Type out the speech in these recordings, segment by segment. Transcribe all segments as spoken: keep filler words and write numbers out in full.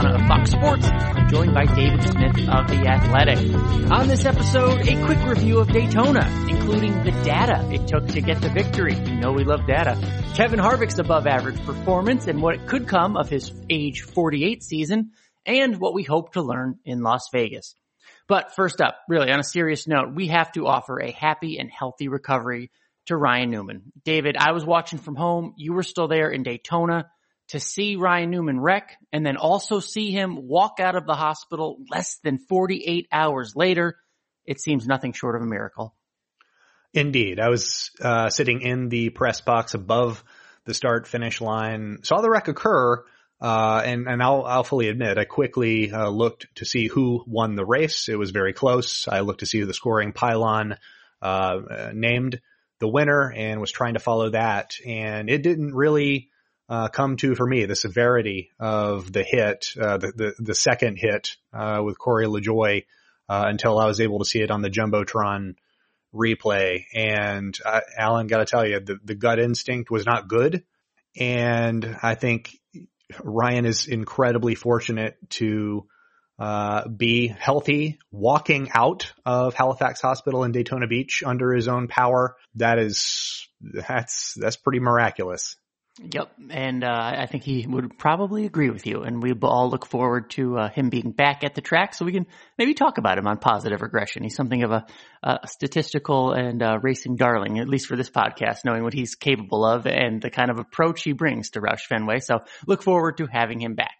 Carolina of Fox Sports. I'm joined by David Smith of The Athletic. On this episode, a quick review of Daytona, including the data it took to get the victory. You know we love data. Kevin Harvick's above-average performance and what could come of his age forty-eight season, and what we hope to learn in Las Vegas. But first up, really, on a serious note, we have to offer a happy and healthy recovery to Ryan Newman. David, I was watching from home. You were still there in Daytona. To see Ryan Newman wreck and then also see him walk out of the hospital less than forty-eight hours later, it seems nothing short of a miracle. Indeed. I was uh, sitting in the press box above the start-finish line, saw the wreck occur, uh, and, and I'll, I'll fully admit, I quickly uh, looked to see who won the race. It was very close. I looked to see the scoring pylon uh, named the winner and was trying to follow that, and it didn't really... Uh, come to, for me, the severity of the hit, uh, the, the, the second hit, uh, with Corey LaJoie, uh, until I was able to see it on the Jumbotron replay. And uh, Alan, gotta tell you, the, the gut instinct was not good. And I think Ryan is incredibly fortunate to, uh, be healthy, walking out of Halifax Hospital in Daytona Beach under his own power. That is, that's, that's pretty miraculous. Yep, and uh, I think he would probably agree with you, and we all look forward to uh, him being back at the track so we can maybe talk about him on Positive Regression. He's something of a, a statistical and uh, racing darling, at least for this podcast, knowing what he's capable of and the kind of approach he brings to Roush Fenway. So look forward to having him back.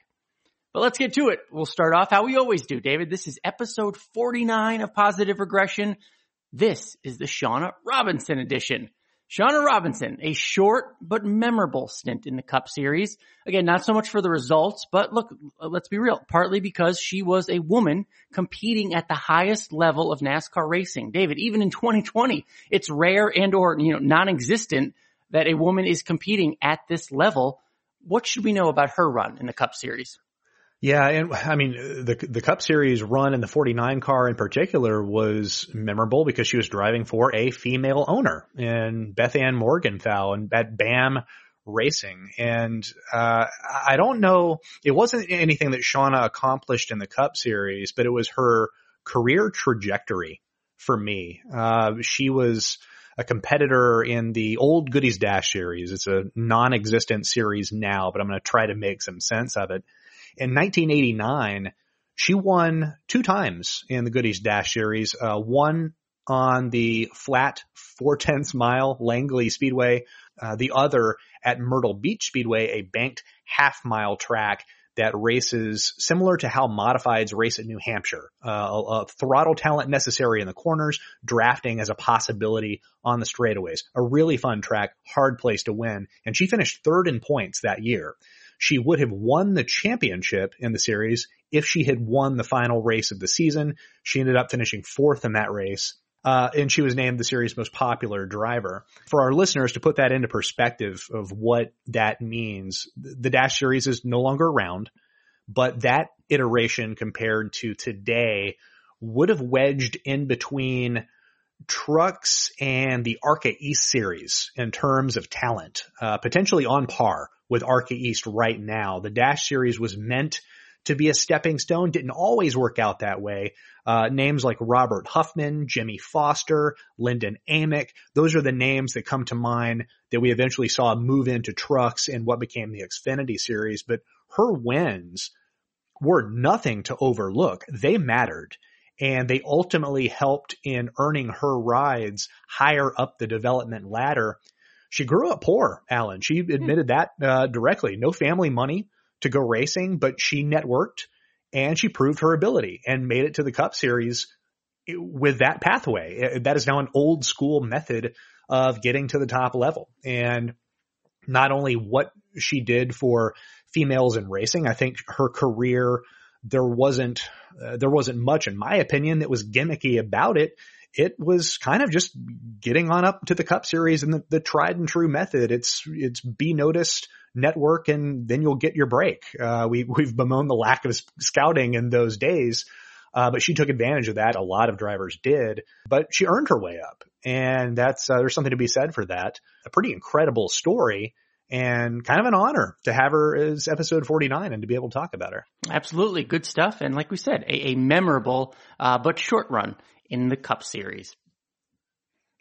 But let's get to it. We'll start off how we always do, David. This is episode forty-nine of Positive Regression. This is the Shauna Robinson edition. Shauna Robinson, a short but memorable stint in the Cup Series. Again, not so much for the results, but look, let's be real, partly because she was a woman competing at the highest level of NASCAR racing. David, even in twenty twenty, it's rare and or, you know, non-existent that a woman is competing at this level. What should we know about her run in the Cup Series? Yeah, and I mean, the the Cup Series run in the forty-nine car in particular was memorable because she was driving for a female owner in Beth Ann Morgenthau and at BAM Racing. And uh I don't know, it wasn't anything that Shauna accomplished in the Cup Series, but it was her career trajectory for me. Uh she was a competitor in the old Goodies Dash series. It's a non-existent series now, but I'm going to try to make some sense of it. In nineteen eighty-nine, she won two times in the Goodies Dash Series, uh, one on the flat four-tenths mile Langley Speedway, uh, the other at Myrtle Beach Speedway, a banked half-mile track that races similar to how modifieds race at New Hampshire. Uh, uh, throttle talent necessary in the corners, drafting as a possibility on the straightaways. A really fun track, hard place to win, and she finished third in points that year. She would have won the championship in the series if she had won the final race of the season. She ended up finishing fourth in that race, uh, and she was named the series' most popular driver. For our listeners, to put that into perspective of what that means, the Dash Series is no longer around, but that iteration compared to today would have wedged in between trucks and the ARCA East Series in terms of talent, uh, potentially on par with ARCA East right now. The Dash Series was meant to be a stepping stone, didn't always work out that way. Uh, names like Robert Huffman, Jimmy Foster, Lyndon Amick, those are the names that come to mind that we eventually saw move into trucks in what became the Xfinity Series. But her wins were nothing to overlook. They mattered, and they ultimately helped in earning her rides higher up the development ladder. She grew up poor, Alan. She admitted that uh, directly. No family money to go racing, but she networked and she proved her ability and made it to the Cup Series with that pathway. That is now an old school method of getting to the top level. And not only what she did for females in racing, I think her career, there wasn't, uh, there wasn't much, in my opinion, that was gimmicky about it. It was kind of just getting on up to the Cup Series and the, the tried and true method. It's, it's be noticed, network, and then you'll get your break. Uh, we, we've bemoaned the lack of scouting in those days. Uh, but she took advantage of that. A lot of drivers did, but she earned her way up. And that's, uh, there's something to be said for that. A pretty incredible story. and kind of an honor to have her as episode forty-nine and to be able to talk about her. Absolutely. Good stuff. And like we said, a, a memorable uh, but short run in the Cup Series.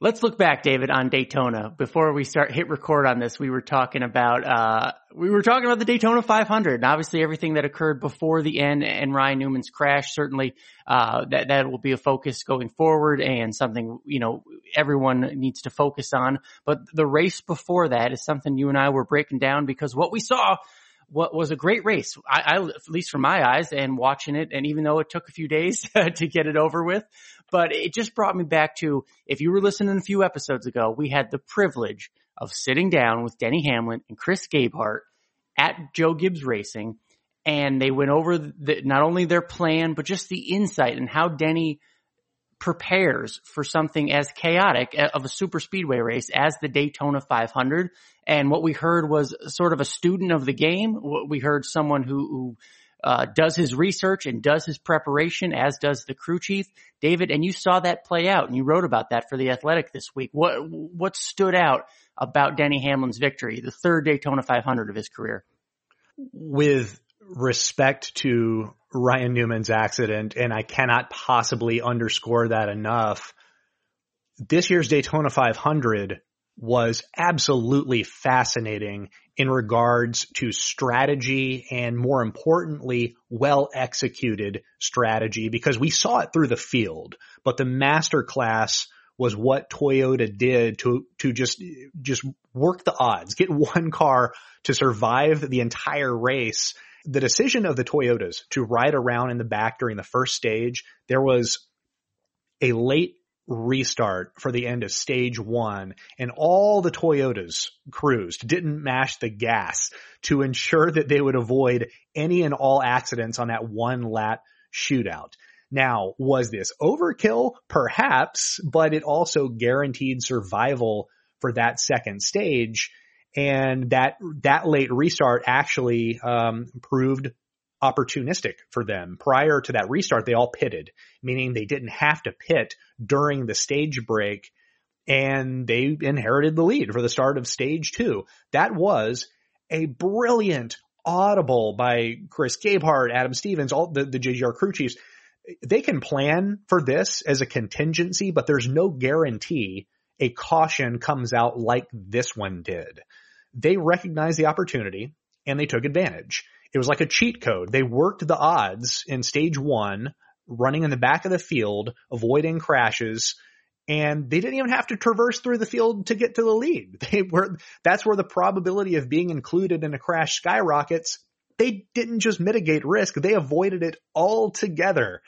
Let's look back, David, on Daytona. Before we start hit record on this, we were talking about, uh, we were talking about the Daytona five hundred and obviously everything that occurred before the end and Ryan Newman's crash. Certainly, uh, that, that will be a focus going forward and something, you know, everyone needs to focus on. But the race before that is something you and I were breaking down because what we saw What was a great race, I, I, at least from my eyes, and watching it. And even though it took a few days to get it over with, but it just brought me back to, if you were listening a few episodes ago, we had the privilege of sitting down with Denny Hamlin and Chris Gabehart at Joe Gibbs Racing. And they went over the, not only their plan, but just the insight and how Denny prepares for something as chaotic of a super speedway race as the Daytona five hundred. And what we heard was sort of a student of the game. We heard someone who, who uh, does his research and does his preparation, as does the crew chief, David. And you saw that play out, and you wrote about that for The Athletic this week. What what stood out about Denny Hamlin's victory, the third Daytona five hundred of his career? With respect to Ryan Newman's accident, and I cannot possibly underscore that enough, this year's Daytona five hundred was absolutely fascinating in regards to strategy, and more importantly, well-executed strategy, because we saw it through the field. But the masterclass was what Toyota did to to just just work the odds, get one car to survive the entire race. The decision of the Toyotas to ride around in the back during the first stage, there was a late restart for the end of stage one, and all the Toyotas cruised, didn't mash the gas to ensure that they would avoid any and all accidents on that one lap shootout. Now, was this overkill? Perhaps, but it also guaranteed survival for that second stage. And that, that late restart actually, um, proved opportunistic for them. Prior to that restart, they all pitted, meaning they didn't have to pit during the stage break, and they inherited the lead for the start of stage two. That was a brilliant audible by Chris Gabehart, Adam Stevens, all the, the J G R crew chiefs. They can plan for this as a contingency, but there's no guarantee a caution comes out like this one did. They recognized the opportunity and they took advantage. It was like a cheat code. They worked the odds in stage one, running in the back of the field, avoiding crashes, and they didn't even have to traverse through the field to get to the lead. They were, that's where the probability of being included in a crash skyrockets. They didn't just mitigate risk. They avoided it altogether.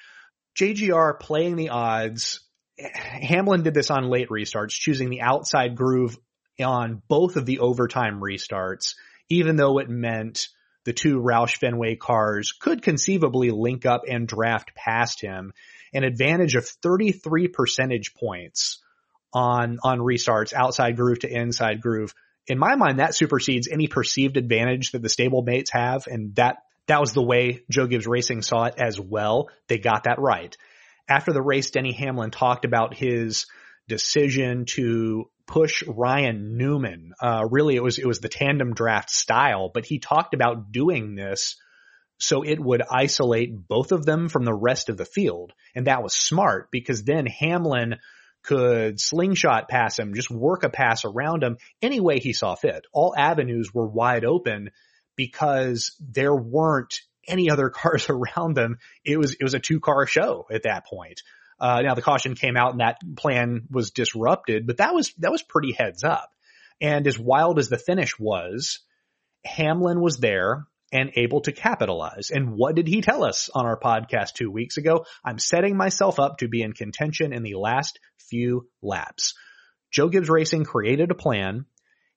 J G R playing the odds. Hamlin did this on late restarts, choosing the outside groove on both of the overtime restarts, even though it meant the two Roush Fenway cars could conceivably link up and draft past him. An advantage of thirty-three percentage points on, on restarts, outside groove to inside groove. In my mind, that supersedes any perceived advantage that the stable mates have. And that, that was the way Joe Gibbs Racing saw it as well. They got that right. After the race, Denny Hamlin talked about his decision to push Ryan Newman. Uh, really, it was it was the tandem draft style, but he talked about doing this so it would isolate both of them from the rest of the field. And that was smart, because then Hamlin could slingshot pass him, just work a pass around him any way he saw fit. All avenues were wide open because there weren't any other cars around them. It was, it was a two car show at that point. Uh, now the caution came out and that plan was disrupted, but that was, that was pretty heads up. And as wild as the finish was, Hamlin was there and able to capitalize. And what did he tell us on our podcast two weeks ago? I'm setting myself up to be in contention in the last few laps. Joe Gibbs Racing created a plan.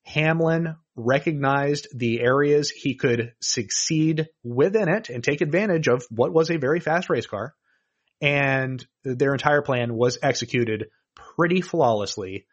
Hamlin recognized the areas he could succeed within it and take advantage of what was a very fast race car. And their entire plan was executed pretty flawlessly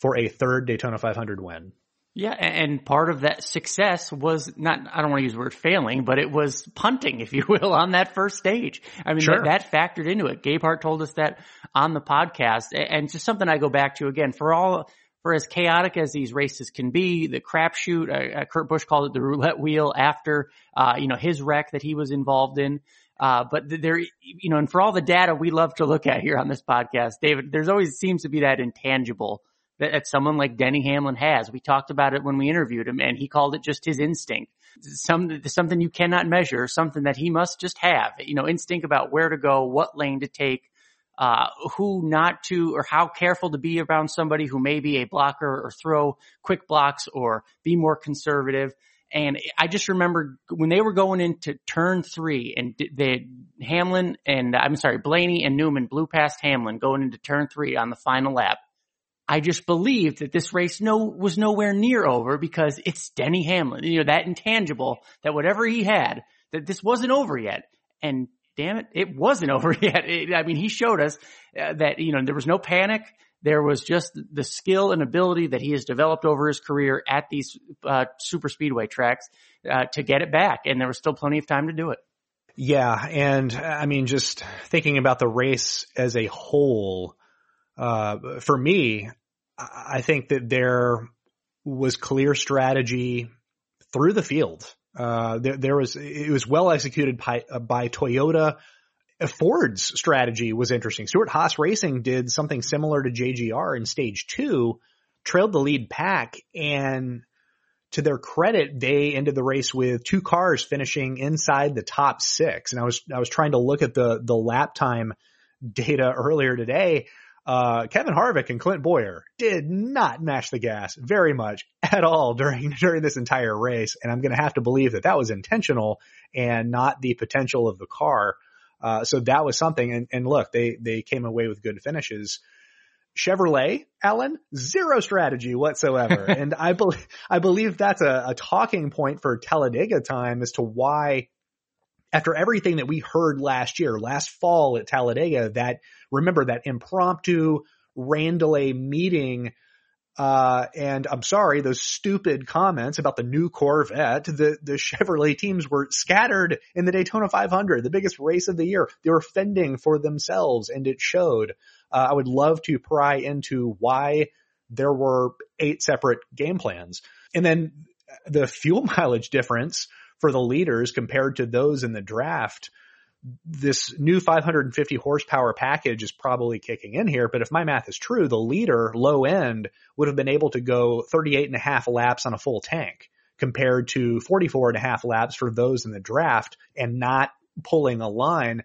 for a third Daytona five hundred win. Yeah, and part of that success was not, I don't want to use the word failing, but it was punting, if you will, on that first stage. I mean, sure. that, that factored into it. Gabehart told us that on the podcast. And just something I go back to again, for all... for as chaotic as these races can be, the crapshoot, uh, Kurt Busch called it the roulette wheel after, uh, you know, his wreck that he was involved in. Uh, but there, you know, and for all the data we love to look at here on this podcast, David, there's always seems to be that intangible that, that someone like Denny Hamlin has. We talked about it when we interviewed him, and he called it just his instinct. Some, something you cannot measure, something that he must just have, you know, instinct about where to go, what lane to take, uh, who not to, or how careful to be around somebody who may be a blocker or throw quick blocks or be more conservative. And I just remember when they were going into turn three, and they, Hamlin and I'm sorry, Blaney and Newman blew past Hamlin going into turn three on the final lap. I just believed that this race no was nowhere near over because it's Denny Hamlin, you know, that intangible, that whatever he had, that this wasn't over yet. And damn it, it wasn't over yet. It, I mean, he showed us uh, that, you know, there was no panic. There was just the skill and ability that he has developed over his career at these uh, super speedway tracks uh, to get it back. And there was still plenty of time to do it. Yeah. And I mean, just thinking about the race as a whole, uh, for me, I think that there was clear strategy through the field. Uh, there, there was, it was well executed by, uh, by Toyota. Ford's strategy was interesting. Stewart Haas Racing did something similar to J G R in stage two, trailed the lead pack, and to their credit, they ended the race with two cars finishing inside the top six. And I was, I was trying to look at the, the lap time data earlier today. Uh, Kevin Harvick and Clint Boyer did not mash the gas very much at all during, during this entire race. And I'm going to have to believe that that was intentional and not the potential of the car. Uh, so that was something. And, and look, they, they came away with good finishes. Chevrolet, Alan, zero strategy whatsoever. And I believe, I believe that's a, a talking point for Talladega time as to why, after everything that we heard last year, last fall at Talladega, that remember that impromptu rain delay meeting, uh, and I'm sorry, those stupid comments about the new Corvette, the, the Chevrolet teams were scattered in the Daytona five hundred, the biggest race of the year. They were fending for themselves, and it showed. Uh, I would love to pry into why there were eight separate game plans. And then the fuel mileage difference for the leaders compared to those in the draft. This new five hundred fifty horsepower package is probably kicking in here, but if my math is true, the leader low end would have been able to go thirty-eight and a half laps on a full tank compared to forty-four and a half laps for those in the draft and not pulling a line.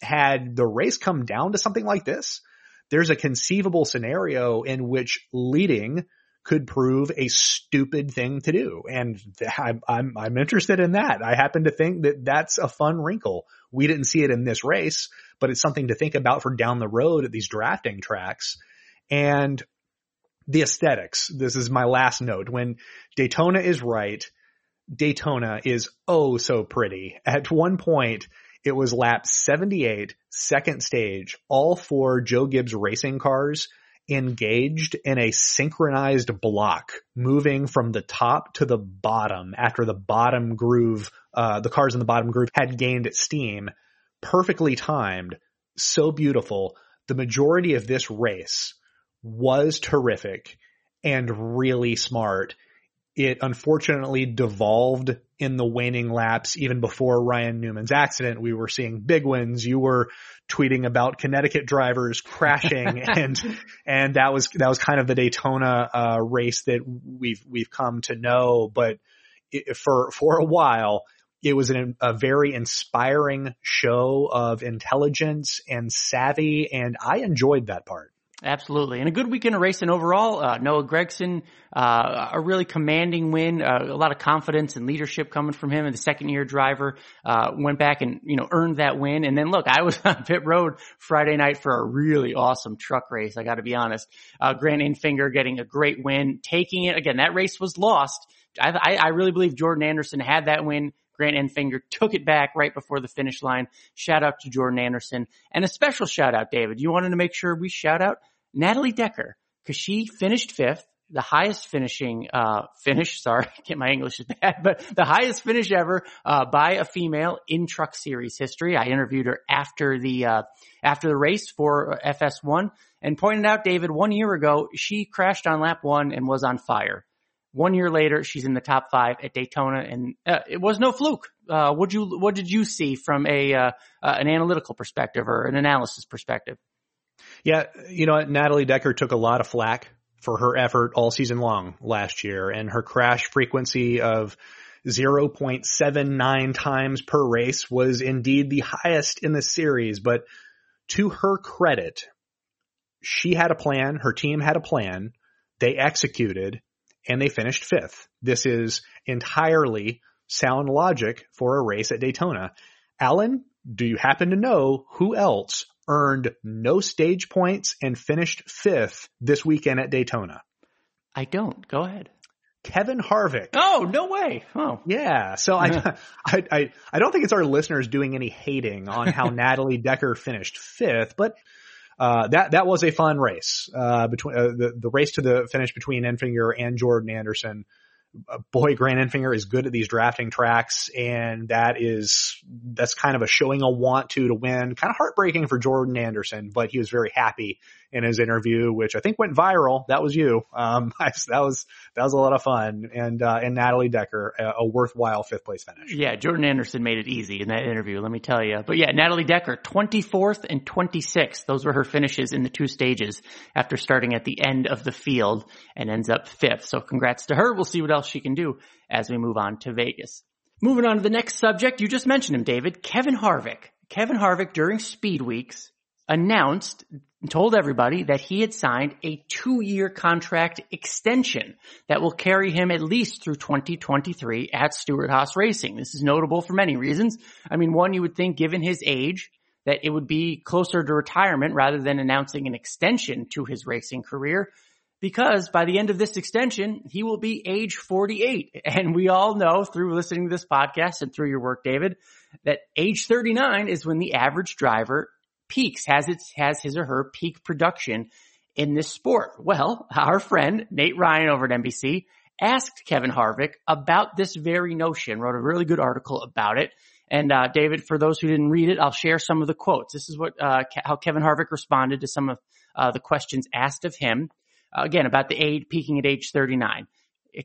Had the race come down to something like this, there's a conceivable scenario in which leading could prove a stupid thing to do. And I'm, I'm, I'm interested in that. I happen to think that that's a fun wrinkle. We didn't see it in this race, but it's something to think about for down the road at these drafting tracks. And the aesthetics. This is my last note. When Daytona is right, Daytona is oh so pretty. At one point, it was lap seventy-eight, second stage, all four Joe Gibbs Racing cars engaged in a synchronized block, moving from the top to the bottom after the bottom groove, uh, the cars in the bottom groove had gained steam, perfectly timed, so beautiful. The majority of this race was terrific and really smart. It unfortunately devolved in the waning laps. Even before Ryan Newman's accident, we were seeing big wins. You were tweeting about Connecticut drivers crashing, and and that was that was kind of the Daytona uh, race that we've we've come to know. But it, for for a while, it was an, a very inspiring show of intelligence and savvy, and I enjoyed that part. Absolutely. And a good weekend of racing overall. Uh, Noah Gragson, uh, a really commanding win, uh, a lot of confidence and leadership coming from him. And the second year driver, uh, went back and, you know, earned that win. And then look, I was on pit road Friday night for a really awesome truck race. I got to be honest. Uh, Grant Enfinger getting a great win, taking it again. That race was lost. I, I, I really believe Jordan Anderson had that win. Grant Enfinger took it back right before the finish line. Shout out to Jordan Anderson. And a special shout out, David. You wanted to make sure we shout out Natalie Decker, because she finished fifth. the highest finishing, uh, finish, sorry, my English is bad, but the highest finish ever, uh, by a female in Truck Series history. I interviewed her after the, uh, after the race for F S one and pointed out, David, one year ago, she crashed on lap one and was on fire. One year later, she's in the top five at Daytona, and uh, it was no fluke. Uh, what you, what did you see from a, uh, uh, an analytical perspective or an analysis perspective? Yeah, you know, Natalie Decker took a lot of flack for her effort all season long last year, and her crash frequency of zero point seven nine times per race was indeed the highest in the series. But to her credit, she had a plan. Her team had a plan. They executed, and they finished fifth. This is entirely sound logic for a race at Daytona. Alan, do you happen to know who else earned no stage points and finished fifth this weekend at Daytona? I don't. Go ahead. Kevin Harvick. Oh, no way. Oh, yeah. So I, I, I, I don't think it's our listeners doing any hating on how Natalie Decker finished fifth, but uh, that that was a fun race. Uh, between uh, the the race to the finish between Enfinger and Jordan Anderson. Boy, Grant Enfinger is good at these drafting tracks, and that is, that's kind of a showing a want to to win. Kind of heartbreaking for Jordan Anderson, but he was very happy in his interview, which I think went viral. That was you. Um, I, that was, that was a lot of fun. And, uh, and Natalie Decker, a, a worthwhile fifth place finish. Yeah. Jordan Anderson made it easy in that interview, let me tell you. But yeah, Natalie Decker, twenty-fourth and twenty-sixth. Those were her finishes in the two stages after starting at the end of the field and ends up fifth. So congrats to her. We'll see what else she can do as we move on to Vegas. Moving on to the next subject. You just mentioned him, David. Kevin Harvick. Kevin Harvick during Speed Weeks announced, told everybody that he had signed a two-year contract extension that will carry him at least through twenty twenty-three at Stewart Haas Racing. This is notable for many reasons. I mean, one, you would think given his age that it would be closer to retirement rather than announcing an extension to his racing career, because by the end of this extension, he will be age forty-eight. And we all know through listening to this podcast and through your work, David, that age thirty-nine is when the average driver peaks, has its, has his or her peak production in this sport. Well, our friend Nate Ryan over at N B C asked Kevin Harvick about this very notion, wrote a really good article about it. And, uh, David, for those who didn't read it, I'll share some of the quotes. This is what, uh, how Kevin Harvick responded to some of, uh, the questions asked of him. Uh, again, about the age, peaking at age thirty-nine.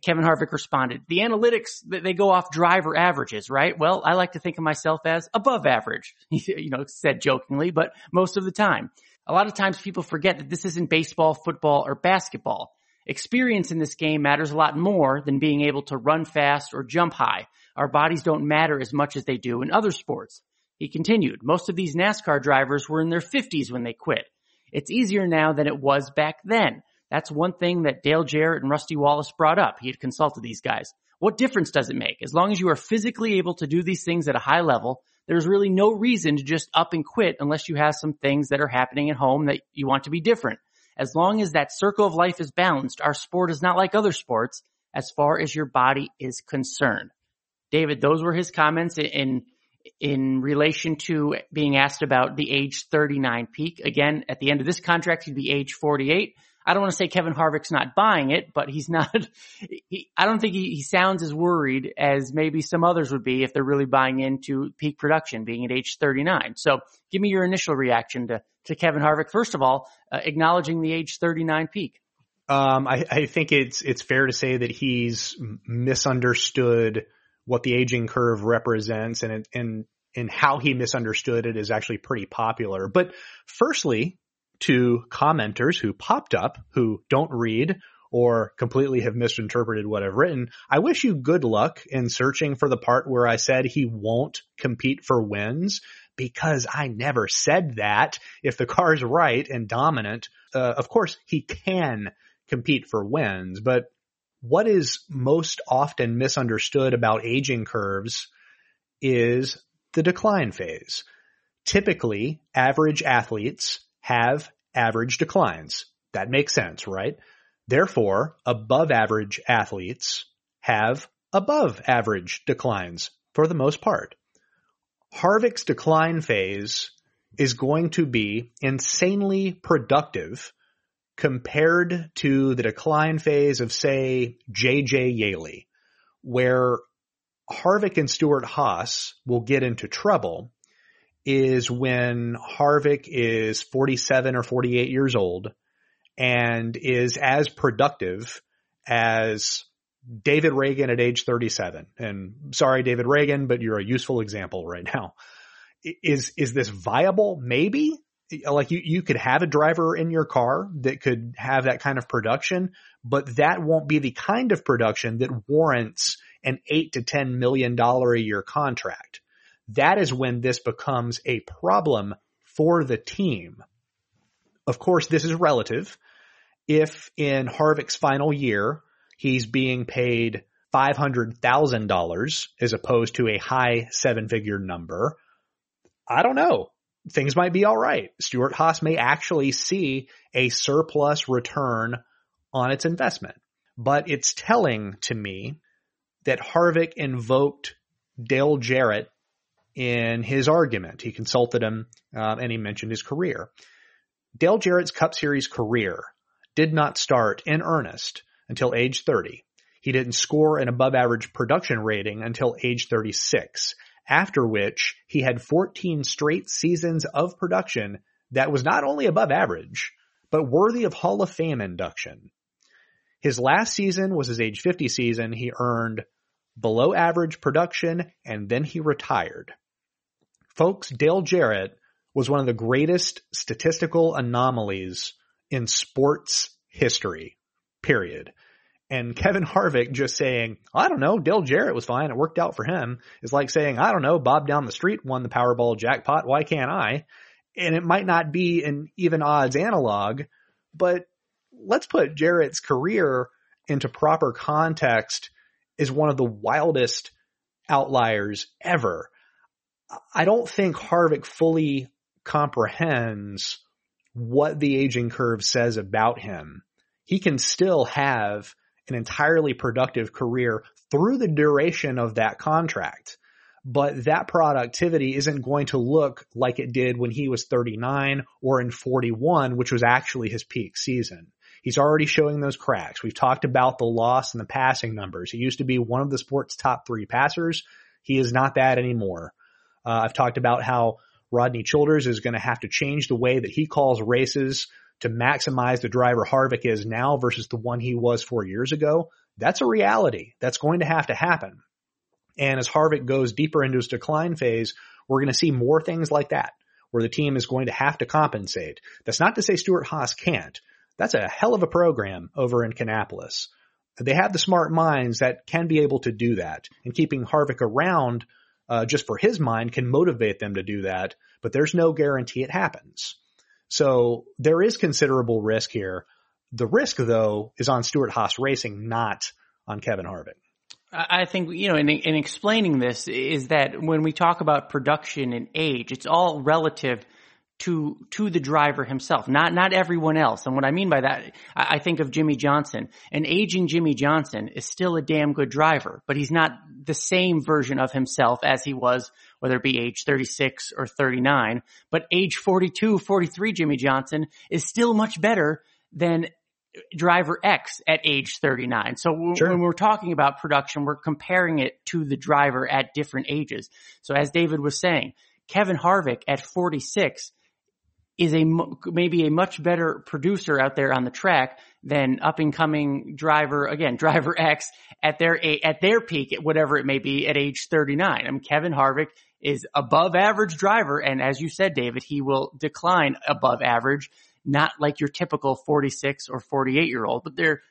Kevin Harvick responded, the analytics, they go off driver averages, right? Well, I like to think of myself as above average, you know, said jokingly, but most of the time. A lot of times people forget that this isn't baseball, football, or basketball. Experience in this game matters a lot more than being able to run fast or jump high. Our bodies don't matter as much as they do in other sports. He continued, most of these NASCAR drivers were in their fifties when they quit. It's easier now than it was back then. That's one thing that Dale Jarrett and Rusty Wallace brought up. He had consulted these guys. What difference does it make? As long as you are physically able to do these things at a high level, there's really no reason to just up and quit unless you have some things that are happening at home that you want to be different. As long as that circle of life is balanced, our sport is not like other sports as far as your body is concerned. David, those were his comments in in relation to being asked about the age thirty-nine peak. Again, at the end of this contract, he'd be age forty-eight. I don't want to say Kevin Harvick's not buying it, but he's not he, – I don't think he, he sounds as worried as maybe some others would be if they're really buying into peak production being at age thirty-nine. So give me your initial reaction to, to Kevin Harvick, first of all, uh, acknowledging the age thirty-nine peak. Um, I, I think it's it's fair to say that he's misunderstood what the aging curve represents, and and and how he misunderstood it is actually pretty popular. But firstly, to commenters who popped up, who don't read or completely have misinterpreted what I've written, I wish you good luck in searching for the part where I said he won't compete for wins, because I never said that. If the car's right and dominant, uh, of course he can compete for wins. But what is most often misunderstood about aging curves is the decline phase. Typically, average athletes have average declines. That makes sense, right? Therefore, above average athletes have above average declines for the most part. Harvick's decline phase is going to be insanely productive compared to the decline phase of, say, J J Yaley, where Harvick and Stewart Haas will get into trouble is when Harvick is forty-seven or forty-eight years old and is as productive as David Ragan at age thirty-seven. And sorry, David Ragan, but you're a useful example right now. Is, is this viable? Maybe. Like you, you could have a driver in your car that could have that kind of production, but that won't be the kind of production that warrants an eight to ten million dollars a year contract. That is when this becomes a problem for the team. Of course, this is relative. If in Harvick's final year, he's being paid five hundred thousand dollars as opposed to a high seven-figure number, I don't know. Things might be all right. Stewart Haas may actually see a surplus return on its investment. But it's telling to me that Harvick invoked Dale Jarrett in his argument. He consulted him um, and he mentioned his career. Dale Jarrett's Cup Series career did not start in earnest until age thirty. He didn't score an above average production rating until age thirty-six, after which he had fourteen straight seasons of production that was not only above average, but worthy of Hall of Fame induction. His last season was his age fifty season. He earned below average production, and then he retired. Folks, Dale Jarrett was one of the greatest statistical anomalies in sports history, period. And Kevin Harvick just saying, I don't know, Dale Jarrett was fine, it worked out for him, is like saying, I don't know, Bob down the street won the Powerball jackpot, why can't I? And it might not be an even odds analog, but let's put Jarrett's career into proper context as one of the wildest outliers ever. I don't think Harvick fully comprehends what the aging curve says about him. He can still have an entirely productive career through the duration of that contract, but that productivity isn't going to look like it did when he was thirty-nine or in forty-one, which was actually his peak season. He's already showing those cracks. We've talked about the loss and the passing numbers. He used to be one of the sport's top three passers. He is not that anymore. Uh, I've talked about how Rodney Childers is going to have to change the way that he calls races to maximize the driver Harvick is now versus the one he was four years ago. That's a reality. That's going to have to happen. And as Harvick goes deeper into his decline phase, we're going to see more things like that, where the team is going to have to compensate. That's not to say Stewart Haas can't. That's a hell of a program over in Kannapolis. They have the smart minds that can be able to do that. And keeping Harvick around uh, just for his mind can motivate them to do that, but there's no guarantee it happens. So there is considerable risk here. The risk, though, is on Stewart Haas Racing, not on Kevin Harvick. I think, you know, in, in explaining this is that when we talk about production and age, it's all relative to to the driver himself, not not everyone else. And what I mean by that, I, I think of Jimmy Johnson. An aging Jimmy Johnson is still a damn good driver, but he's not the same version of himself as he was, whether it be age thirty-six or thirty-nine. But age forty-two, forty-three Jimmy Johnson is still much better than driver X at age thirty-nine. So sure, when we're talking about production, we're comparing it to the driver at different ages. So as David was saying, Kevin Harvick at forty-six is a maybe a much better producer out there on the track than up and coming driver, again, driver X at their at their peak, whatever it may be, at age thirty-nine. I mean, Kevin Harvick is above average driver, and as you said, David, he will decline above average, not like your typical forty-six or forty-eight year old, but they're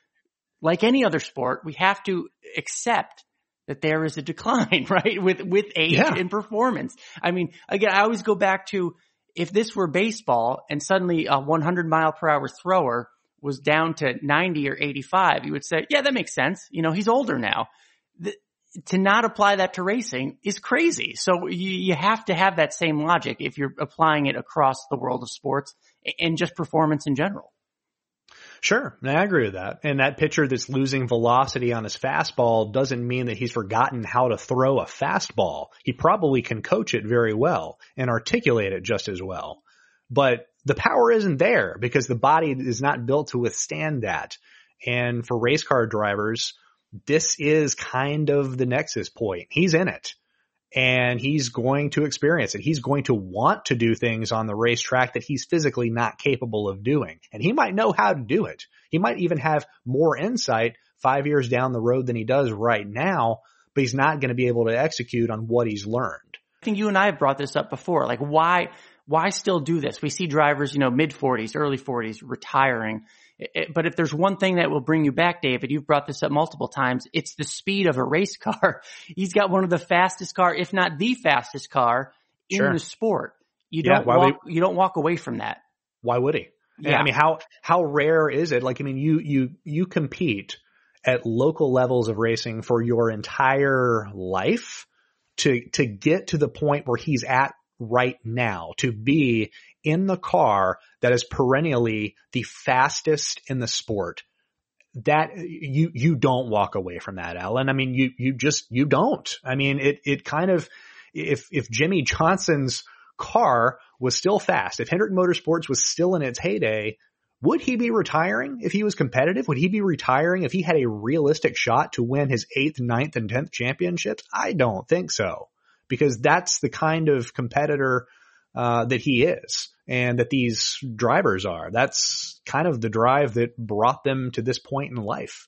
like any other sport. We have to accept that there is a decline, right? With with age yeah. and performance. I mean, again, I always go back to, if this were baseball and suddenly a one hundred mile per hour thrower was down to ninety or eighty-five, you would say, yeah, that makes sense. You know, he's older now. The, to not apply that to racing is crazy. So you, you have to have that same logic if you're applying it across the world of sports and just performance in general. Sure. I agree with that. And that pitcher that's losing velocity on his fastball doesn't mean that he's forgotten how to throw a fastball. He probably can coach it very well and articulate it just as well. But the power isn't there because the body is not built to withstand that. And for race car drivers, this is kind of the nexus point. He's in it and he's going to experience it. He's going to want to do things on the racetrack that he's physically not capable of doing. And he might know how to do it. He might even have more insight five years down the road than he does right now, but he's not going to be able to execute on what he's learned. I think you and I have brought this up before. Like, why, why still do this? We see drivers, you know, mid forties, early forties retiring. It, but if there's one thing that will bring you back, David, you've brought this up multiple times, it's the speed of a race car. He's got one of the fastest car, if not the fastest car in sure. the sport. You yeah, don't walk, we, you don't walk away from that. Why would he? Yeah. I mean, how, how rare is it? Like, I mean, you, you, you compete at local levels of racing for your entire life to, to get to the point where he's at right now, to be in the car that is perennially the fastest in the sport. That you, you don't walk away from that, Alan. I mean, you, you just, you don't. I mean, it, it kind of, if, if Jimmy Johnson's car was still fast, if Hendrick Motorsports was still in its heyday, would he be retiring if he was competitive? Would he be retiring if he had a realistic shot to win his eighth, ninth, and tenth championships? I don't think so, because that's the kind of competitor uh, that he is and that these drivers are. That's kind of the drive that brought them to this point in life.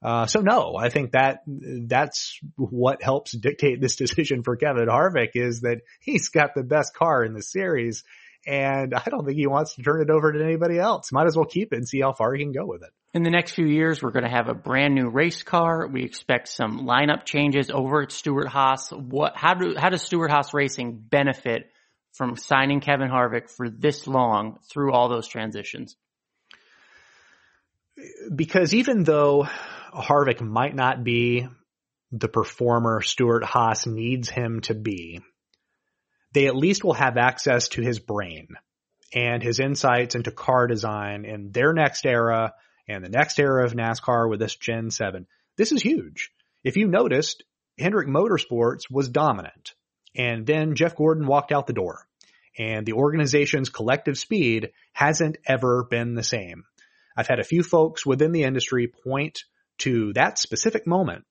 Uh, so no, I think that that's what helps dictate this decision for Kevin Harvick, is that he's got the best car in the series. And I don't think he wants to turn it over to anybody else. Might as well keep it and see how far he can go with it. In the next few years, we're going to have a brand new race car. We expect some lineup changes over at Stewart Haas. What, how do, how does Stewart Haas Racing benefit from signing Kevin Harvick for this long through all those transitions? Because even though Harvick might not be the performer Stewart Haas needs him to be, they at least will have access to his brain and his insights into car design and their next era and the next era of NASCAR with this Gen seven. This is huge. If you noticed, Hendrick Motorsports was dominant, and then Jeff Gordon walked out the door, and the organization's collective speed hasn't ever been the same. I've had a few folks within the industry point to that specific moment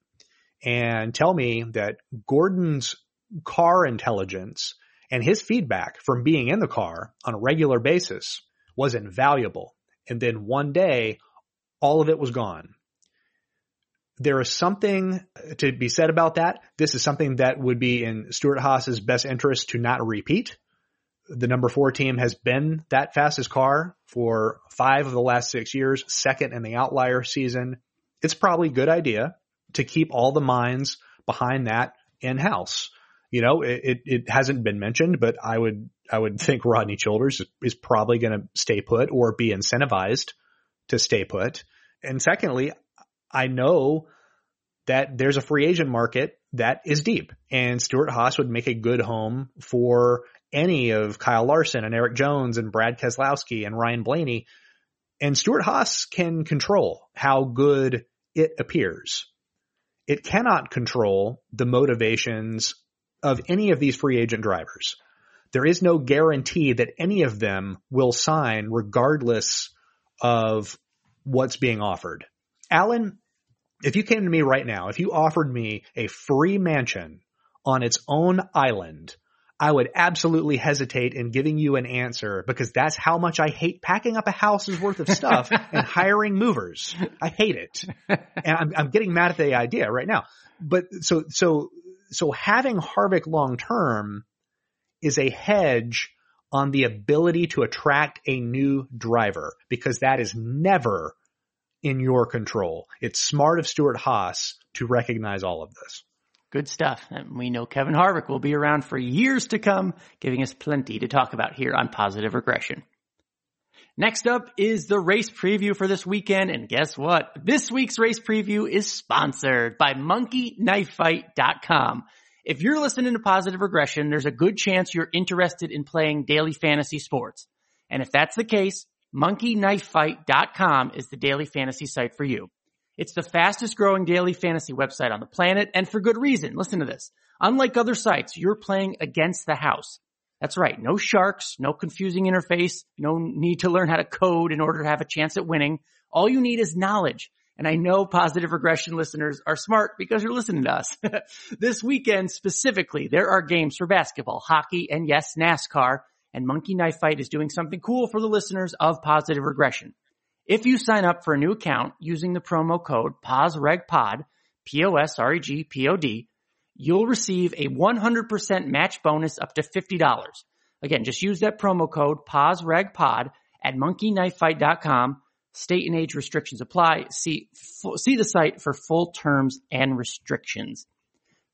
and tell me that Gordon's car intelligence and his feedback from being in the car on a regular basis was invaluable. And then one day, all of it was gone. There is something to be said about that. This is something that would be in Stewart Haas's best interest to not repeat. The number four team has been that fastest car for five of the last six years, second in the outlier season. It's probably a good idea to keep all the minds behind that in-house. You know, it, it, it hasn't been mentioned, but I would, I would think Rodney Childers is, is probably going to stay put or be incentivized to stay put. And secondly, I know that there's a free agent market that is deep, and Stewart Haas would make a good home for any of Kyle Larson and Eric Jones and Brad Keselowski and Ryan Blaney. And Stewart Haas can control how good it appears. It cannot control the motivations of any of these free agent drivers. There is no guarantee that any of them will sign regardless of what's being offered. Alan, if you came to me right now, if you offered me a free mansion on its own island, I would absolutely hesitate in giving you an answer, because that's how much I hate packing up a house's worth of stuff and hiring movers. I hate it. And I'm, I'm getting mad at the idea right now. But so, so, So having Harvick long-term is a hedge on the ability to attract a new driver, because that is never in your control. It's smart of Stewart Haas to recognize all of this. Good stuff. And we know Kevin Harvick will be around for years to come, giving us plenty to talk about here on Positive Regression. Next up is the race preview for this weekend, and guess what? This week's race preview is sponsored by Monkey Knife Fight dot com. If you're listening to Positive Regression, there's a good chance you're interested in playing daily fantasy sports. And if that's the case, Monkey Knife Fight dot com is the daily fantasy site for you. It's the fastest growing daily fantasy website on the planet, and for good reason. Listen to this. Unlike other sites, you're playing against the house. That's right. No sharks, no confusing interface, no need to learn how to code in order to have a chance at winning. All you need is knowledge. And I know Positive Regression listeners are smart because you're listening to us. This weekend specifically, there are games for basketball, hockey, and yes, NASCAR. And Monkey Knife Fight is doing something cool for the listeners of Positive Regression. If you sign up for a new account using the promo code POSREGPOD, P O S R E G P O D, you'll receive a one hundred percent match bonus up to fifty dollars. Again, just use that promo code POSREGPOD at monkey knife fight dot com. State and age restrictions apply. See see the site for full terms and restrictions.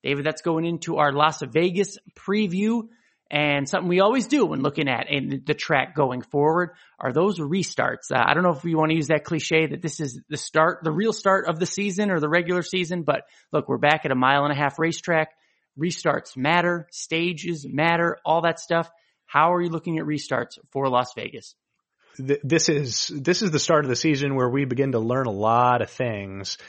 David, that's going into our Las Vegas preview. And something we always do when looking at and the track going forward are those restarts. Uh, I don't know if we want to use that cliche that this is the start, the real start of the season or the regular season, but look, we're back at a mile and a half racetrack. Restarts matter, stages matter, all that stuff. How are you looking at restarts for Las Vegas? This is, this is the start of the season where we begin to learn a lot of things.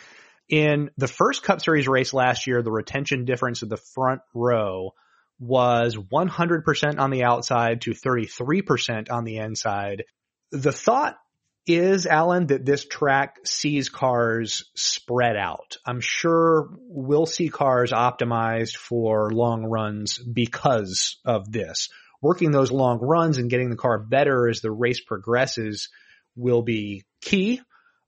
In the first Cup Series race last year, the retention difference of the front row was one hundred percent on the outside to thirty-three percent on the inside. The thought is, Alan, that this track sees cars spread out. I'm sure we'll see cars optimized for long runs because of this. Working those long runs and getting the car better as the race progresses will be key.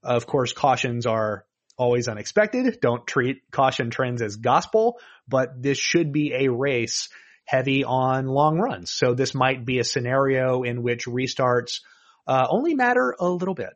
Of course, cautions are always unexpected. Don't treat caution trends as gospel, but this should be a race heavy on long runs. So this might be a scenario in which restarts uh, only matter a little bit.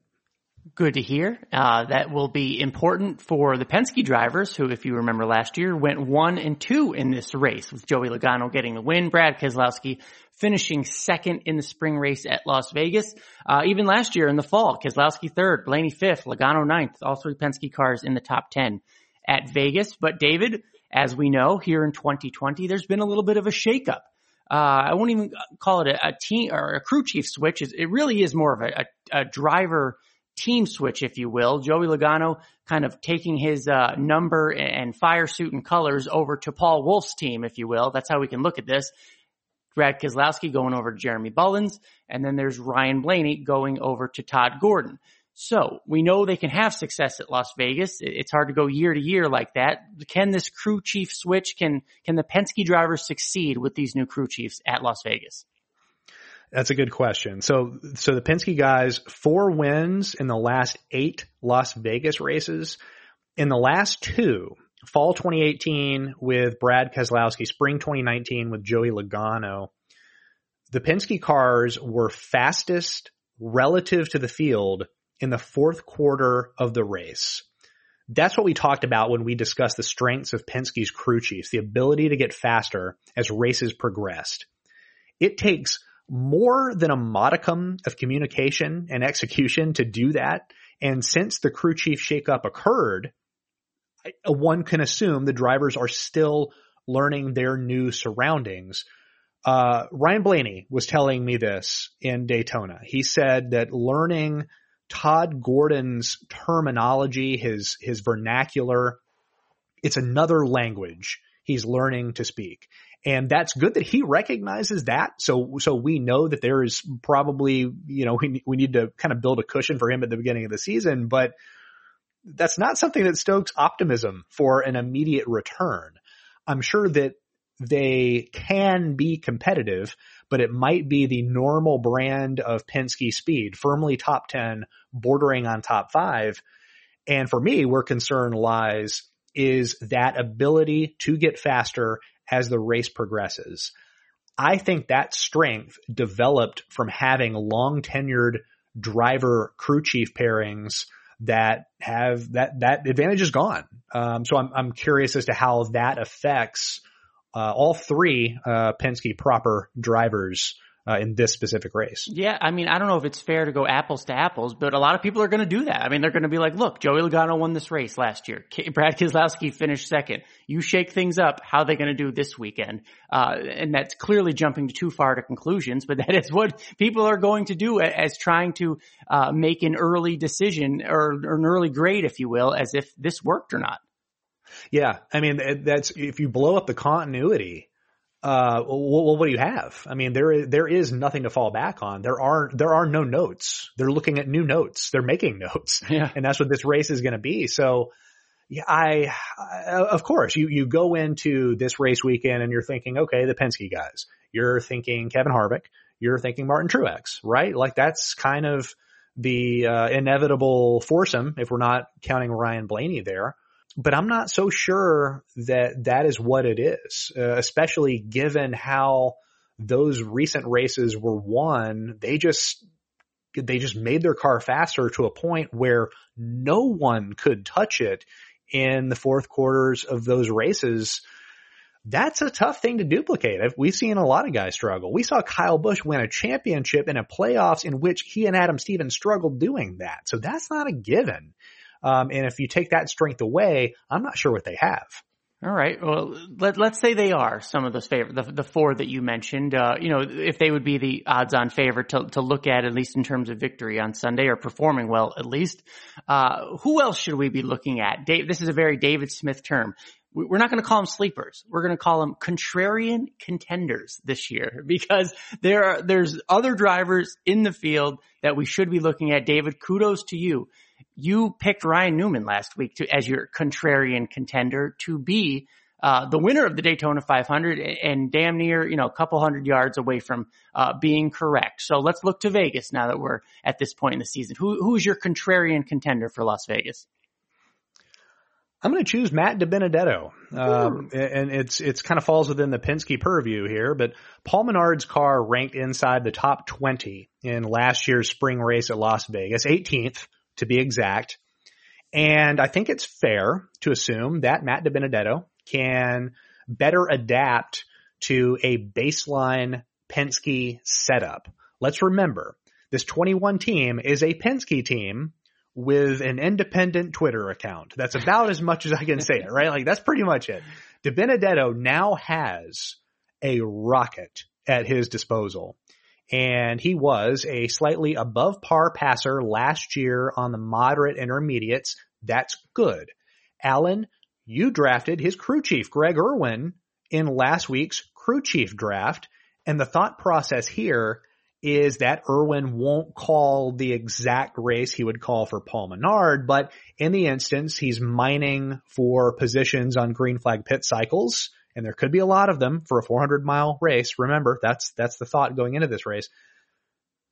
Good to hear. Uh, that will be important for the Penske drivers who, if you remember last year, went one and two in this race with Joey Logano getting the win, Brad Keselowski finishing second in the spring race at Las Vegas. Uh, even last year in the fall, Keselowski third, Blaney fifth, Logano ninth, all three Penske cars in the top ten at Vegas. But David, as we know, here in twenty twenty, there's been a little bit of a shakeup. Uh, I won't even call it a, a team or a crew chief switch. It really is more of a, a, a driver team switch, if you will. Joey Logano kind of taking his uh, number and fire suit and colors over to Paul Wolf's team, if you will. That's how we can look at this. Brad Keselowski going over to Jeremy Bullins, and then there's Ryan Blaney going over to Todd Gordon. So we know they can have success at Las Vegas. It's hard to go year to year like that. Can this crew chief switch, can can the Penske drivers succeed with these new crew chiefs at Las Vegas? That's a good question. So, so the Penske guys, four wins in the last eight Las Vegas races. In the last two, fall twenty eighteen with Brad Keselowski, spring twenty nineteen with Joey Logano, the Penske cars were fastest relative to the field in the fourth quarter of the race. That's what we talked about when we discussed the strengths of Penske's crew chiefs, the ability to get faster as races progressed. It takes more than a modicum of communication and execution to do that. And since the crew chief shakeup occurred, one can assume the drivers are still learning their new surroundings. Uh, Ryan Blaney was telling me this in Daytona. He said that learning Todd Gordon's terminology, his, his vernacular, it's another language he's learning to speak. And that's good that he recognizes that. So, so we know that there is probably, you know, we, we need to kind of build a cushion for him at the beginning of the season, but that's not something that stokes optimism for an immediate return. I'm sure that they can be competitive, but it might be the normal brand of Penske speed, firmly top ten, bordering on top five. And for me, where concern lies is that ability to get faster as the race progresses. I think that strength developed from having long tenured driver crew chief pairings that have that, that advantage is gone. Um, so I'm, I'm curious as to how that affects, uh, all three, uh, Penske proper drivers, uh, in this specific race. Yeah. I mean, I don't know if it's fair to go apples to apples, but a lot of people are going to do that. I mean, they're going to be like, look, Joey Logano won this race last year. Brad Keselowski finished second. You shake things up. How are they going to do this weekend? Uh, and that's clearly jumping too far to conclusions, but that is what people are going to do as trying to, uh, make an early decision or, or an early grade, if you will, as if this worked or not. Yeah. I mean, that's, if you blow up the continuity uh, well, what do you have? I mean, there is, there is nothing to fall back on. There are, there are no notes. They're looking at new notes. They're making notes. Yeah. And that's what this race is going to be. So yeah, I, I, of course you, you go into this race weekend and you're thinking, okay, the Penske guys, you're thinking Kevin Harvick, you're thinking Martin Truex, right? Like that's kind of the, uh, inevitable foursome if we're not counting Ryan Blaney there. But I'm not so sure that that is what it is, uh, especially given how those recent races were won. They just they just made their car faster to a point where no one could touch it in the fourth quarters of those races. That's a tough thing to duplicate. We've seen a lot of guys struggle. We saw Kyle Busch win a championship in a playoffs in which he and Adam Stevens struggled doing that. So that's not a given. Um, and if you take that strength away, I'm not sure what they have. All right. Well, let, let's say they are some of those favorite, the, the four that you mentioned, uh, you know, if they would be the odds on favorite to, to look at, at least in terms of victory on Sunday or performing well, at least, uh, who else should we be looking at? Dave, this is a very David Smith term. We're not going to call them sleepers. We're going to call them contrarian contenders this year because there are, there's other drivers in the field that we should be looking at. David, kudos to you. You picked Ryan Newman last week to, as your contrarian contender to be, uh, the winner of the Daytona five hundred and damn near, you know, a couple hundred yards away from, uh, being correct. So let's look to Vegas now that we're at this point in the season. Who, who's your contrarian contender for Las Vegas? I'm going to choose Matt DiBenedetto. Um, and it's, it's kind of falls within the Penske purview here, but Paul Menard's car ranked inside the top twenty in last year's spring race at Las Vegas, eighteenth. To be exact. And I think it's fair to assume that Matt DiBenedetto can better adapt to a baseline Penske setup. Let's remember, this twenty-one team is a Penske team with an independent Twitter account. That's about as much as I can say it, right? Like that's pretty much it. DiBenedetto now has a rocket at his disposal. And he was a slightly above par passer last year on the moderate intermediates. That's good. Alan, you drafted his crew chief, Greg Irwin, in last week's crew chief draft. And the thought process here is that Irwin won't call the exact race he would call for Paul Menard, but in the instance, he's mining for positions on green flag pit cycles. And there could be a lot of them for a four hundred mile race. Remember, that's that's the thought going into this race.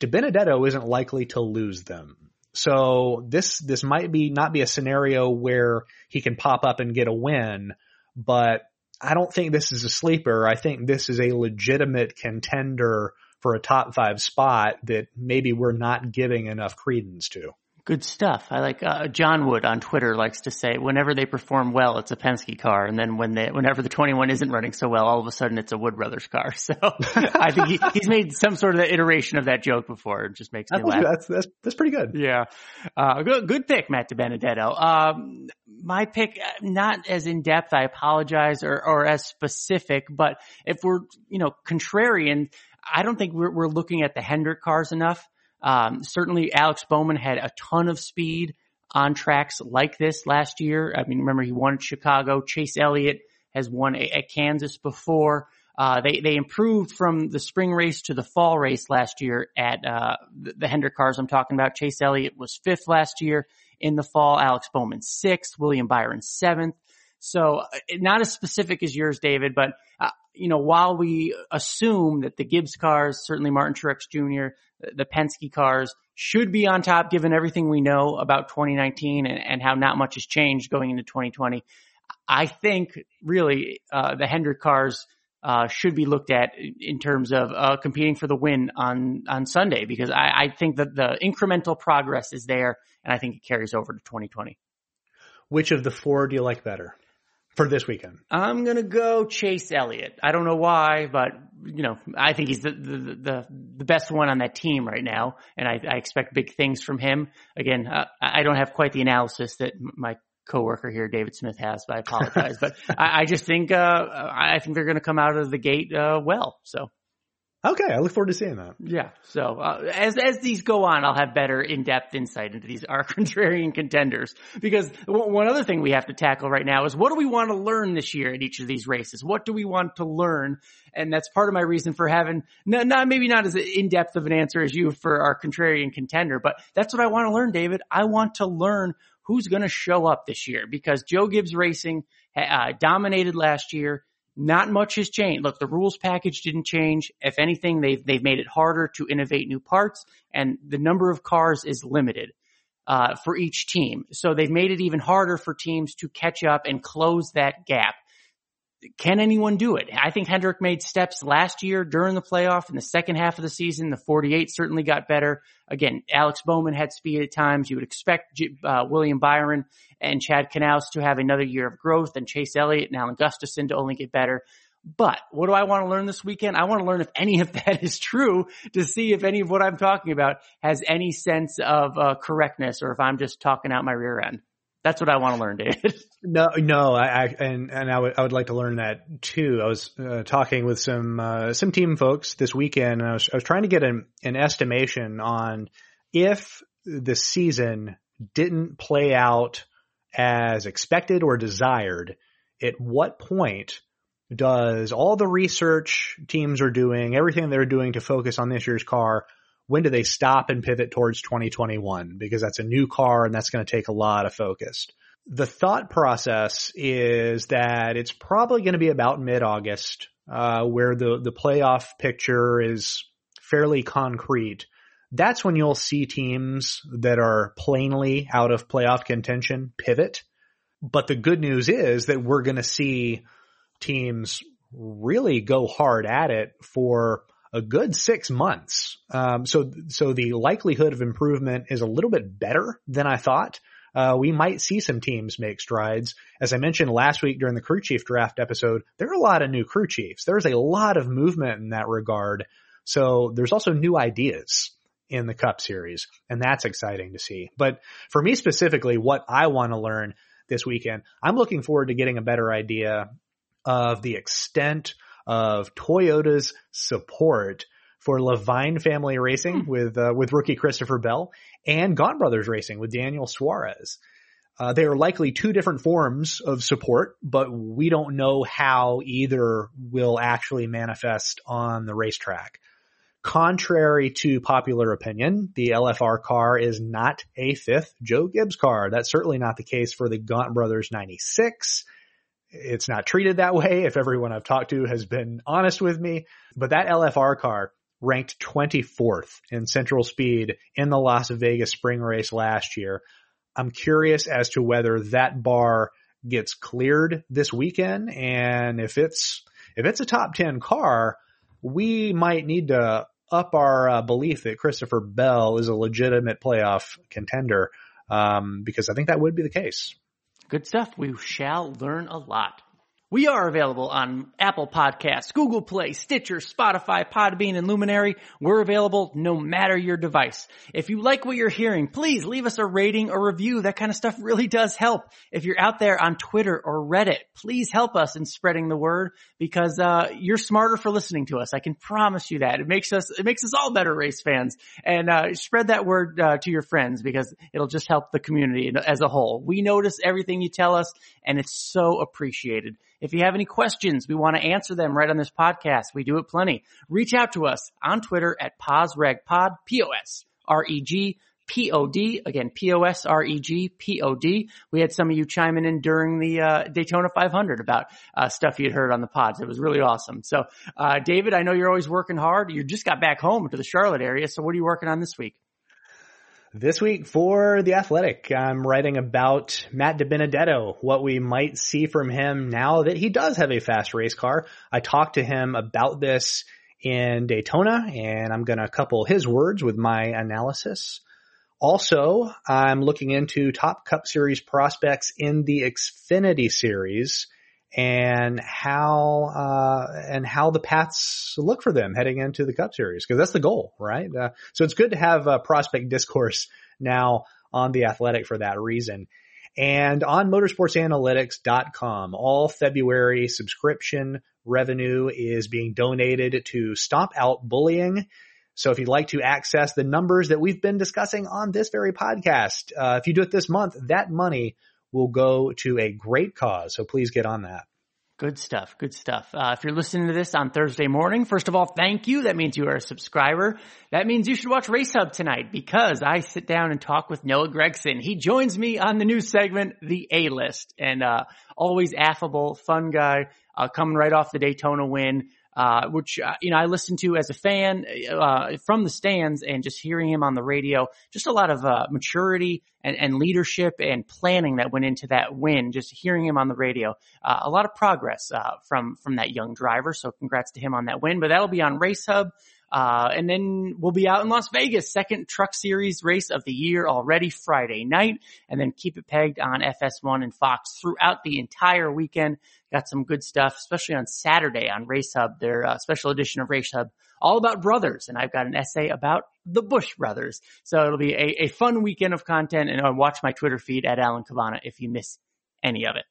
DiBenedetto isn't likely to lose them. So this this might be not be a scenario where he can pop up and get a win, but I don't think this is a sleeper. I think this is a legitimate contender for a top five spot that maybe we're not giving enough credence to. Good stuff. I like, uh, John Wood on Twitter likes to say whenever they perform well, it's a Penske car. And then when they, whenever the twenty-one isn't running so well, all of a sudden it's a Wood Brothers car. So I think he, he's made some sort of iteration of that joke before. It just makes me laugh. That's, that's, that's pretty good. Yeah. Uh, good, good pick, Matt DiBenedetto. Um, my pick, not as in depth, I apologize, or, or as specific, but if we're, you know, contrarian, I don't think we're, we're looking at the Hendrick cars enough. Um, certainly Alex Bowman had a ton of speed on tracks like this last year. I mean, remember he won at Chicago. Chase Elliott has won at Kansas before. Uh, they, they improved from the spring race to the fall race last year at, uh, the, the Hendrick cars I'm talking about. Chase Elliott was fifth last year in the fall. Alex Bowman sixth, William Byron seventh. So not as specific as yours, David, but, uh, you know, while we assume that the Gibbs cars, certainly Martin Truex Junior, the Penske cars should be on top given everything we know about twenty nineteen and, and how not much has changed going into twenty twenty. I think really, uh, the Hendrick cars, uh, should be looked at in terms of, uh, competing for the win on, on Sunday, because I, I think that the incremental progress is there and I think it carries over to twenty twenty. Which of the four do you like better? For this weekend, I'm gonna go Chase Elliott. I don't know why, but you know, I think he's the the the, the best one on that team right now, and I, I expect big things from him. Again, uh, I don't have quite the analysis that my coworker here, David Smith, has, but I apologize. But I, I just think uh I think they're gonna come out of the gate uh well. So Okay, I look forward to seeing that. Yeah. So uh, as as these go on, I'll have better in-depth insight into these our contrarian contenders. Because w- one other thing we have to tackle right now is what do we want to learn this year at each of these races? What do we want to learn? And that's part of my reason for having not, not maybe not as in-depth of an answer as you for our contrarian contender, but that's what I want to learn, David. I want to learn who's going to show up this year because Joe Gibbs Racing uh, dominated last year. Not much has changed. Look, the rules package didn't change. If anything, they've, they've made it harder to innovate new parts, and the number of cars is limited uh, for each team. So they've made it even harder for teams to catch up and close that gap. Can anyone do it? I think Hendrick made steps last year during the playoff in the second half of the season. The forty-eight certainly got better. Again, Alex Bowman had speed at times. You would expect uh, William Byron and Chad Knaus to have another year of growth and Chase Elliott and Alan Gustafson to only get better. But what do I want to learn this weekend? I want to learn if any of that is true to see if any of what I'm talking about has any sense of uh, correctness or if I'm just talking out my rear end. That's what I want to learn, David. No, no, I, I and and I would I would like to learn that too. I was uh, talking with some uh, some team folks this weekend, and I was I was trying to get an an estimation on if the season didn't play out as expected or desired. At what point does all the research teams are doing, everything they're doing to focus on this year's car? When do they stop and pivot towards twenty twenty-one? Because that's a new car and that's going to take a lot of focus. The thought process is that it's probably going to be about mid-August, uh, where the, the playoff picture is fairly concrete. That's when you'll see teams that are plainly out of playoff contention pivot. But the good news is that we're going to see teams really go hard at it for a good six months. Um, so, so the likelihood of improvement is a little bit better than I thought. Uh, we might see some teams make strides. As I mentioned last week during the crew chief draft episode, there are a lot of new crew chiefs. There's a lot of movement in that regard. So there's also new ideas in the Cup Series, and that's exciting to see. But for me specifically, what I want to learn this weekend, I'm looking forward to getting a better idea of the extent of Toyota's support for Levine Family Racing with uh, with rookie Christopher Bell and Gaunt Brothers Racing with Daniel Suarez. Uh, they are likely two different forms of support, but we don't know how either will actually manifest on the racetrack. Contrary to popular opinion, the L F R car is not a fifth Joe Gibbs car. That's certainly not the case for the Gaunt Brothers ninety-six. It's not treated that way if everyone I've talked to has been honest with me. But that L F R car ranked twenty-fourth in central speed in the Las Vegas spring race last year. I'm curious as to whether that bar gets cleared this weekend. And if it's, if it's a top ten car, we might need to up our uh, belief that Christopher Bell is a legitimate playoff contender. Um, because I think that would be the case. Good stuff. We shall learn a lot. We are available on Apple Podcasts, Google Play, Stitcher, Spotify, Podbean, and Luminary. We're available no matter your device. If you like what you're hearing, please leave us a rating or review. That kind of stuff really does help. If you're out there on Twitter or Reddit, please help us in spreading the word because uh you're smarter for listening to us. I can promise you that. It makes us it makes us all better race fans. And uh spread that word uh, to your friends because it'll just help the community as a whole. We notice everything you tell us, and it's so appreciated. If you have any questions, we want to answer them right on this podcast. We do it plenty. Reach out to us on Twitter at PosRegPod, P O S R E G P O D. Again, P O S R E G P O D. We had some of you chiming in during the uh, Daytona five hundred about uh, stuff you'd heard on the pods. It was really awesome. So, uh, David, I know you're always working hard. You just got back home to the Charlotte area. So what are you working on this week? This week for The Athletic, I'm writing about Matt DiBenedetto, what we might see from him now that he does have a fast race car. I talked to him about this in Daytona, and I'm going to couple his words with my analysis. Also, I'm looking into top Cup Series prospects in the Xfinity Series and how uh and how the paths look for them heading into the Cup Series, because that's the goal, right? Uh, so it's good to have uh, prospect discourse now on The Athletic for that reason. And on motorsports analytics dot com, all February subscription revenue is being donated to Stomp Out Bullying. So if you'd like to access the numbers that we've been discussing on this very podcast, uh, if you do it this month, that money will go to a great cause. So please get on that. Good stuff. Good stuff. Uh, if you're listening to this on Thursday morning, first of all, thank you. That means you are a subscriber. That means you should watch Race Hub tonight, because I sit down and talk with Noah Gragson. He joins me on the new segment, The A-List, and uh, always affable, fun guy, uh, coming right off the Daytona win, uh, which, uh, you know, I listen to as a fan, uh, from the stands, and just hearing him on the radio, just a lot of, uh, maturity and, and leadership and planning that went into that win. Just hearing him on the radio, uh, a lot of progress, uh, from, from that young driver. So congrats to him on that win, but that'll be on Race Hub. Uh, and then we'll be out in Las Vegas, second Truck Series race of the year already Friday night, and then keep it pegged on F S one and Fox throughout the entire weekend. Got some good stuff, especially on Saturday on Race Hub, their uh, special edition of Race Hub, all about brothers. And I've got an essay about the Bush brothers. So it'll be a, a fun weekend of content, and I'll watch my Twitter feed at Alan Cavana if you miss any of it.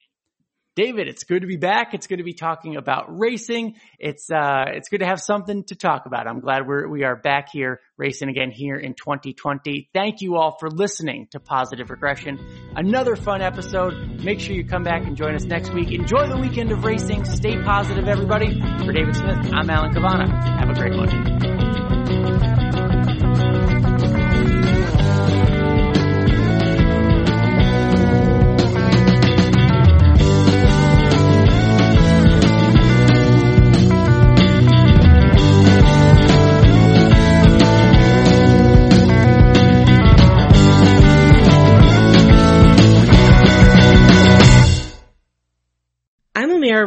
David, it's good to be back. It's good to be talking about racing. It's, uh, it's good to have something to talk about. I'm glad we're, we are back here racing again here in twenty twenty. Thank you all for listening to Positive Regression. Another fun episode. Make sure you come back and join us next week. Enjoy the weekend of racing. Stay positive, everybody. For David Smith, I'm Alan Cavana. Have a great one. Mira